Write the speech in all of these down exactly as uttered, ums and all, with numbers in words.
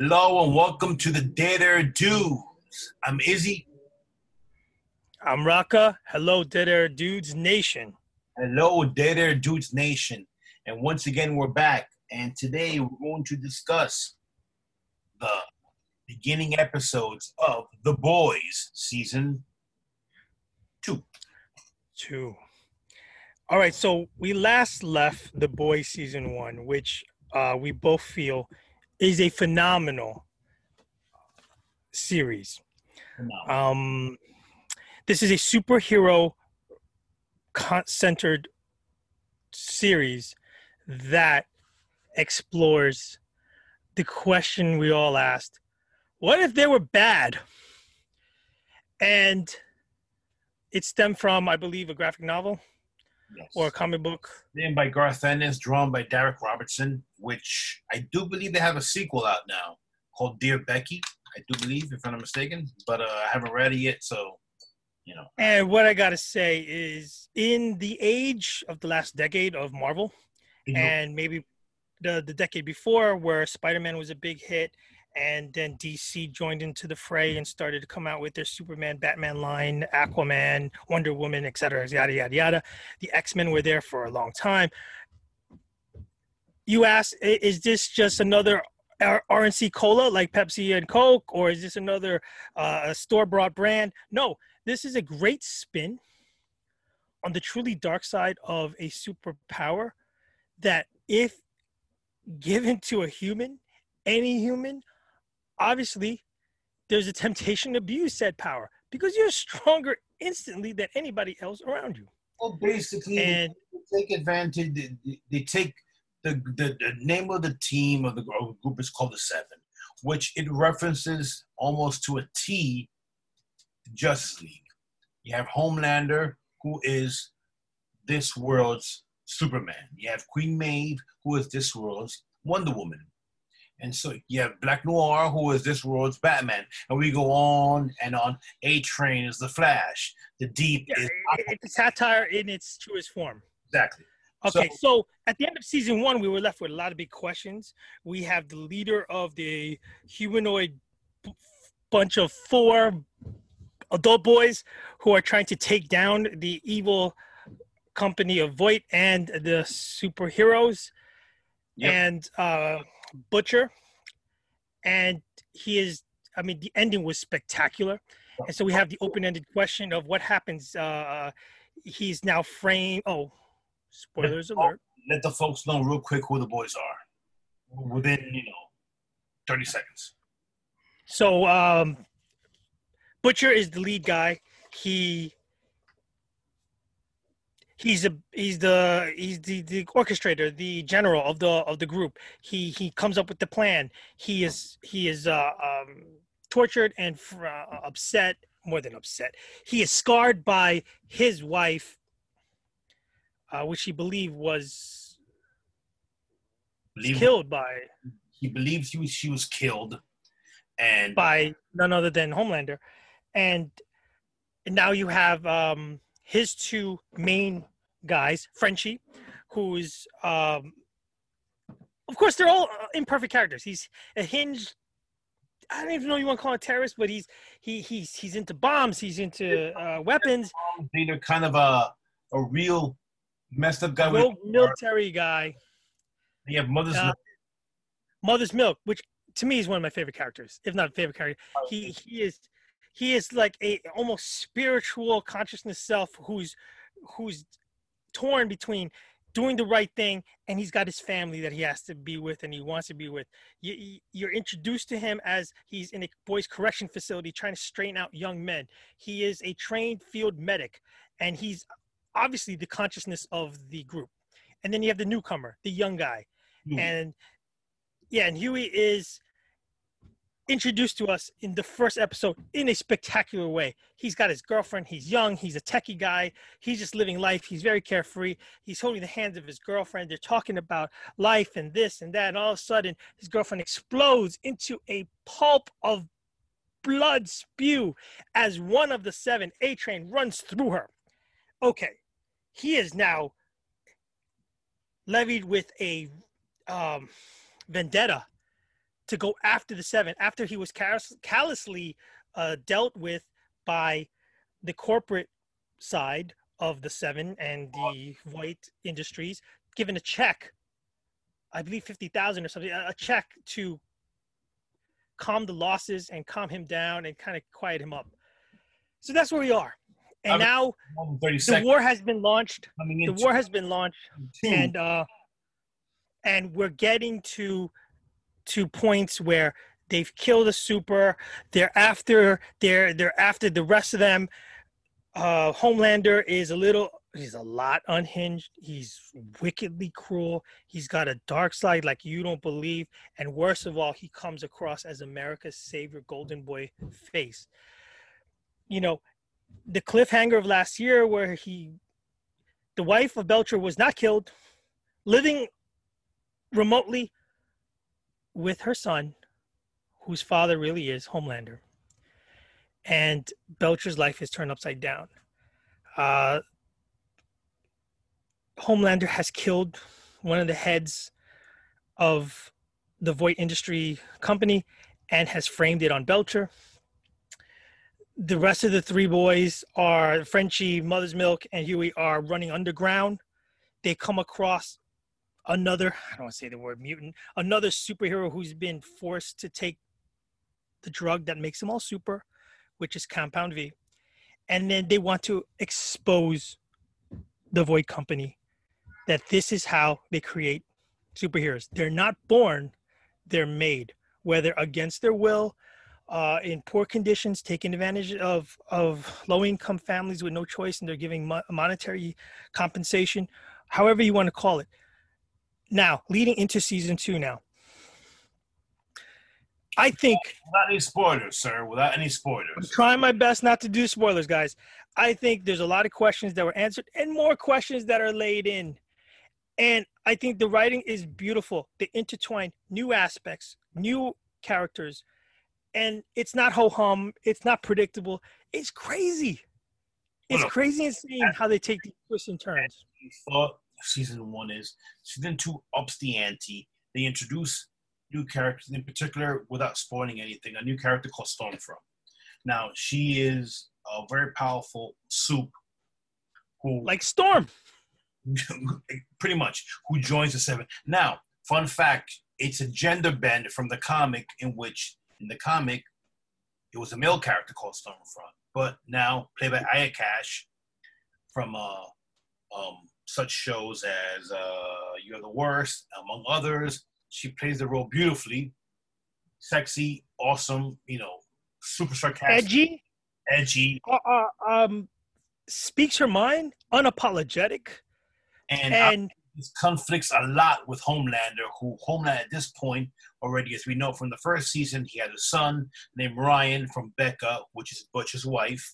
Hello and welcome to the Deader Dudes. I'm Izzy. I'm Rocka. Hello, Deader Dudes Nation. Hello, Deader Dudes Nation. And once again, we're back. And today we're going to discuss the beginning episodes of The Boys, Season two. Two. All right, so we last left The Boys Season one, which uh, we both feel is a phenomenal series. Phenomenal. Um, this is a superhero-centered series that explores the question we all asked, what if they were bad? And it stemmed from, I believe, a graphic novel. Yes. Or a comic book. Written by Garth Ennis, drawn by Derek Robertson, which I do believe they have a sequel out now called Dear Becky, I do believe, if I'm not mistaken. But uh, I haven't read it yet, so, you know. And what I got to say is, in the age of the last decade of Marvel, you know, and maybe the, the decade before where Spider-Man was a big hit, and then D C joined into the fray and started to come out with their Superman, Batman line, Aquaman, Wonder Woman, et cetera, yada, yada, yada. The X-Men were there for a long time. You ask, is this just another R and C cola like Pepsi and Coke, or is this another uh, store-bought brand? No, this is a great spin on the truly dark side of a superpower that if given to a human, any human, obviously, there's a temptation to abuse said power because you're stronger instantly than anybody else around you. Well, basically, and they take advantage. They, they take the, the the name of the team of the group is called the Seven, which it references almost to a T. Justice League. You have Homelander, who is this world's Superman. You have Queen Maeve, who is this world's Wonder Woman. And so you have Black Noir, who is this world's Batman. And we go on and on. A-Train is the Flash. The Deep yeah, is... It's satire in its truest form. Exactly. Okay, so, so at the end of season one, we were left with a lot of big questions. We have the leader of the humanoid b- bunch of four adult boys who are trying to take down the evil company of Voight and the superheroes. Yep. And... Uh, Butcher, and he is, I mean, the ending was spectacular. And so we have the open-ended question of what happens. Uh, he's now framed. Oh, spoilers let, alert. Let the folks know real quick who the boys are within, you know, thirty seconds. So um, Butcher is the lead guy. He He's a he's the he's the, the orchestrator, the general of the of the group. He he comes up with the plan. He is he is uh, um, tortured and uh, upset, more than upset. He is scarred by his wife, uh, which he believed was Believe- killed by. He believes she was, she was killed, and by none other than Homelander, and now you have. Um, His two main guys, Frenchie, who's, um, of course, they're all imperfect characters. He's a hinged, I don't even know you want to call it terrorist, but he's he he's he's into bombs, he's into uh, weapons. They're kind of a a real messed up guy. Real military guy. You have Mother's uh, Milk. Mother's Milk, which to me is one of my favorite characters, if not a favorite character. He he is. He is like a almost spiritual consciousness self who's who's torn between doing the right thing and he's got his family that he has to be with and he wants to be with. You, you're introduced to him as he's in a boys' correction facility trying to straighten out young men. He is a trained field medic, and he's obviously the consciousness of the group. And then you have the newcomer, the young guy. Mm. And yeah, and Huey is... introduced to us in the first episode in a spectacular way. He's got his girlfriend. He's young. He's a techie guy. He's just living life. He's very carefree. He's holding the hands of his girlfriend. They're talking about life and this and that. And all of a sudden, his girlfriend explodes into a pulp of blood spew as one of the seven, A-Train, runs through her. Okay. He is now levied with a um, vendetta to go after the seven, after he was callous, callously uh, dealt with by the corporate side of the seven and the Voight Industries, given a check, I believe fifty thousand or something, a check to calm the losses and calm him down and kind of quiet him up. So that's where we are. And I'm now the seconds. war has been launched. The war has been launched. Two. And uh, and we're getting to to points where they've killed a super. They're after they're they're after the rest of them. Uh, Homelander is a little he's a lot unhinged. He's wickedly cruel. He's got a dark side like you don't believe. And worst of all, he comes across as America's savior, golden boy face. You know, the cliffhanger of last year where he, the wife of Belcher was not killed, living remotely with her son, whose father really is Homelander. And Belcher's life is turned upside down. Uh, Homelander has killed one of the heads of the Voight Industry Company and has framed it on Belcher. The rest of the three boys are Frenchie, Mother's Milk, and Huey are running underground. They come across another, I don't want to say the word mutant, another superhero who's been forced to take the drug that makes them all super, which is Compound V. And then they want to expose the Voight Company, that this is how they create superheroes. They're not born, they're made, whether against their will, Uh, in poor conditions, taking advantage of, of low-income families with no choice, and they're giving mo- monetary compensation, however you want to call it. Now, leading into season two now. I think... Without any spoilers, sir. Without any spoilers. I'm trying my best not to do spoilers, guys. I think there's a lot of questions that were answered and more questions that are laid in. And I think the writing is beautiful. They intertwine new aspects, new characters, and it's not ho-hum. It's not predictable. It's crazy. It's well, crazy insane how they take these twists and turns. You thought season one is. Season two ups the ante. They introduce new characters, in particular, without spoiling anything, a new character called Stormfront. Now, she is a very powerful soup. Who, like Storm. Pretty much. Who joins the Seven. Now, fun fact, it's a gender bend from the comic in which... In the comic, it was a male character called Stormfront, but now played by Aya Cash from uh, um, such shows as uh, You Are the Worst, among others. She plays the role beautifully, sexy, awesome, you know, super sarcastic. Edgy? Edgy. Uh, uh, um, speaks her mind, unapologetic. And... and- conflicts a lot with Homelander, who Homelander at this point already, as we know from the first season, he had a son named Ryan from Becca, which is Butch's wife,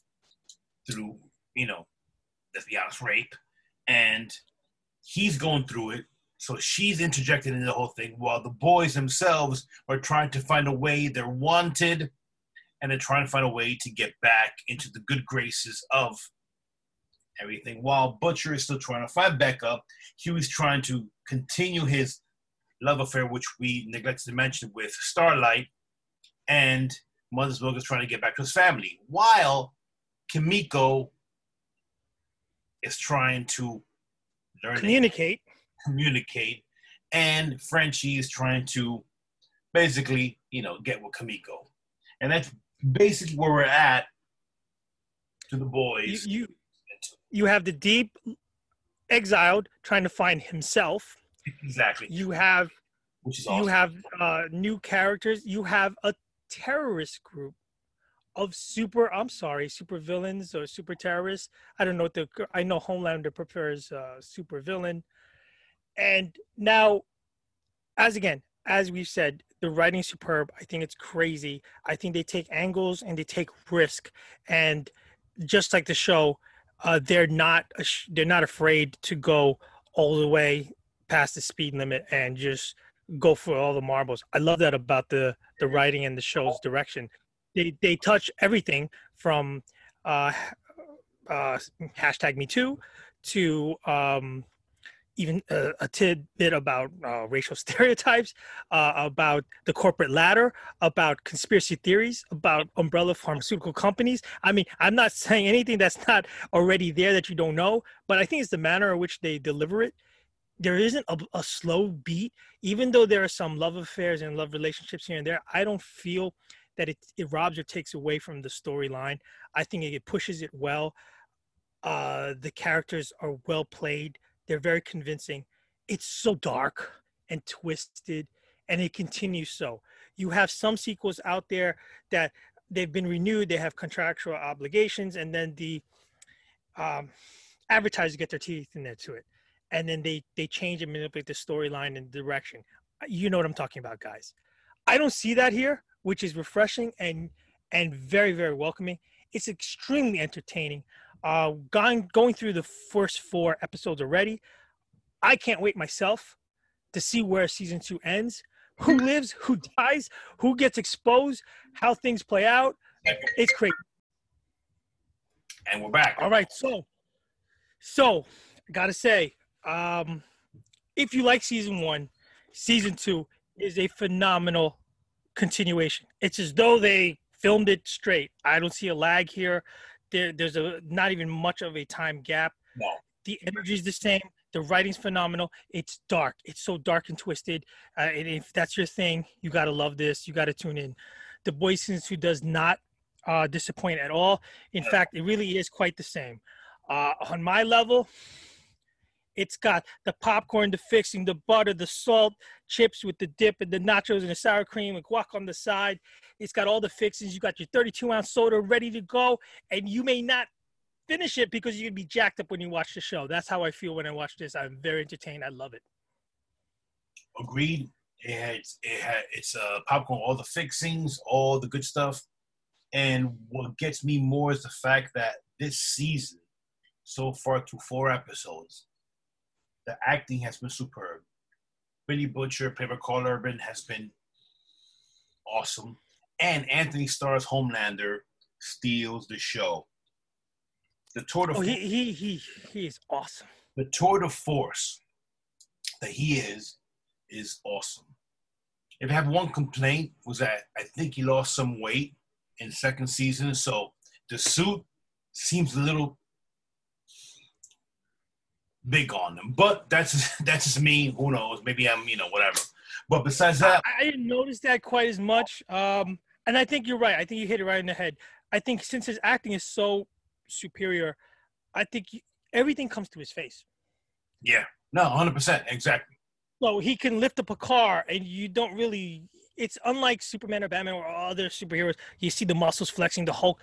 through, you know, let's be honest, rape. And he's going through it, so she's interjected in the whole thing, while the boys themselves are trying to find a way they're wanted, and they're trying to find a way to get back into the good graces of everything, while Butcher is still trying to fight Becca. Huey's trying to continue his love affair, which we neglected to mention, with Starlight, and Mother's Milk is trying to get back to his family, while Kimiko is trying to learn communicate, to communicate, and Frenchie is trying to basically, you know, get with Kimiko, and that's basically where we're at. To the boys, you. you- You have the deep exiled trying to find himself. Exactly. You have, Which is awesome. you have uh, new characters. You have a terrorist group of super. I'm sorry, super villains or super terrorists. I don't know what the. I know Homelander prefers uh, super villain. And now, as again as we've said, the writing's superb. I think it's crazy. I think they take angles and they take risk, and just like the show. Uh, they're not they're not afraid to go all the way past the speed limit and just go for all the marbles. I love that about the, the writing and the show's direction. They they touch everything from uh, uh, hashtag Me Too to um, even a, a tidbit about uh, racial stereotypes, uh, about the corporate ladder, about conspiracy theories, about umbrella pharmaceutical companies. I mean, I'm not saying anything that's not already there that you don't know, but I think it's the manner in which they deliver it. There isn't a, a slow beat, even though there are some love affairs and love relationships here and there. I don't feel that it, it robs or takes away from the storyline. I think it pushes it well. Uh, the characters are well played. They're very convincing. It's so dark and twisted, and it continues so. You have some sequels out there that they've been renewed. They have contractual obligations, and then the um, advertisers get their teeth in there to it. And then they, they change and manipulate the storyline and direction. You know what I'm talking about, guys. I don't see that here, which is refreshing and, and very, very welcoming. It's extremely entertaining. Uh, going, going through the first four episodes already, I can't wait myself to see where season two ends, who lives, who dies, who gets exposed, how things play out. It's crazy. And we're back. All right. So, so I got to say, um, if you like season one, season two is a phenomenal continuation. It's as though they filmed it straight. I don't see a lag here. There, there's a not even much of a time gap. No. The energy is the same. The writing's phenomenal. It's dark. It's so dark and twisted. Uh, and if that's your thing, you got to love this. You got to tune in. The Boys season two does not uh, disappoint at all. In fact, it really is quite the same. Uh, on my level, it's got the popcorn, the fixing, the butter, the salt, chips with the dip and the nachos and the sour cream and guac on the side. It's got all the fixings. You got your thirty-two ounce soda ready to go, and you may not finish it because you're going to be jacked up when you watch the show. That's how I feel when I watch this. I'm very entertained. I love it. Agreed. It had, it had, it's uh, popcorn, all the fixings, all the good stuff. And what gets me more is the fact that this season, so far through four episodes, the acting has been superb. Billy Butcher, played by Karl Urban, has been awesome. And Anthony Starr's Homelander steals the show. The tour de oh, force. He, he, he, he is awesome. The tour de force that he is, is awesome. If I have one complaint, was that I think he lost some weight in second season. So the suit seems a little big on them, but that's that's just me. Who knows? Maybe I'm, you know, whatever. But besides that, I, I didn't notice that quite as much. Um, and I think you're right. I think you hit it right in the head. I think since his acting is so superior, I think he, everything comes to his face. Yeah, no, one hundred percent, exactly. So he can lift up a car, and you don't really. It's unlike Superman or Batman or other superheroes. You see the muscles flexing, the Hulk.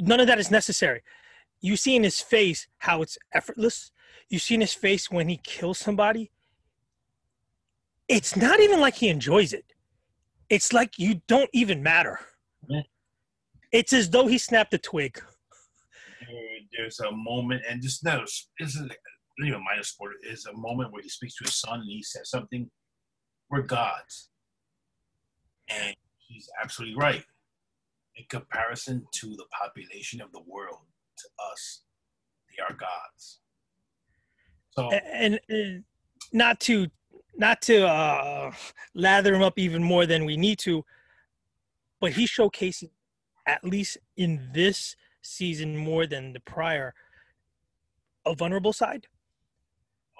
None of that is necessary. You see in his face how it's effortless. You see in his face when he kills somebody, it's not even like he enjoys it. It's like you don't even matter. Mm-hmm. It's as though he snapped a twig. There's a moment, and just no, this is not even a minor spoiler. There's a moment where he speaks to his son, and he says something, "We're gods," and he's absolutely right. In comparison to the population of the world, to us, they are gods. So, and, and not to not to uh, lather him up even more than we need to, but he showcases, at least in this season more than the prior, a vulnerable side.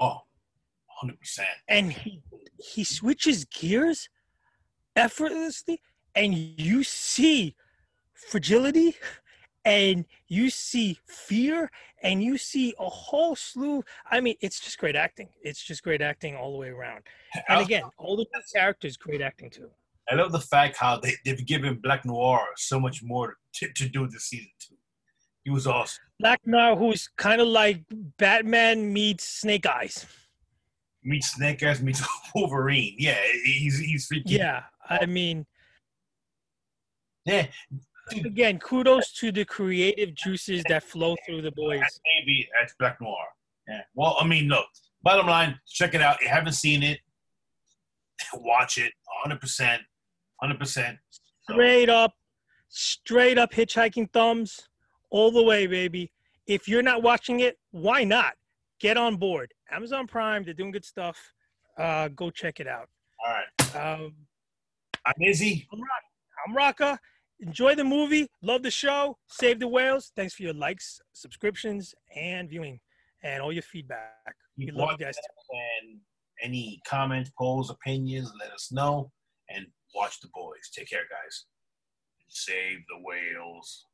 Oh, one hundred percent. And he, he switches gears effortlessly, and you see fragility, and you see fear, and you see a whole slew. I mean, it's just great acting. It's just great acting all the way around. And again, all the characters, great acting too. I love the fact how they, they've given Black Noir so much more to, to do this season too. He was awesome. Black Noir, who's kind of like Batman meets Snake Eyes. Meets Snake Eyes meets Wolverine. Yeah, he's, he's freaking. Yeah, I mean. Yeah. Again, kudos to the creative juices that flow through The Boys. Maybe that's Black Noir. Yeah. Well, I mean, look. Bottom line, check it out. If you haven't seen it, watch it. one hundred percent. one hundred percent. Straight up. Straight up hitchhiking thumbs all the way, baby. If you're not watching it, why not? get on board. Amazon Prime, they're doing good stuff. Uh, go check it out. All right. Um, I'm Izzy. I'm Rocka. I'm Rocka. Enjoy the movie. Love the show. Save the whales. Thanks for your likes, subscriptions, and viewing, and all your feedback. We love you guys. And any comments, polls, opinions, let us know. And watch The Boys. Take care, guys. Save the whales.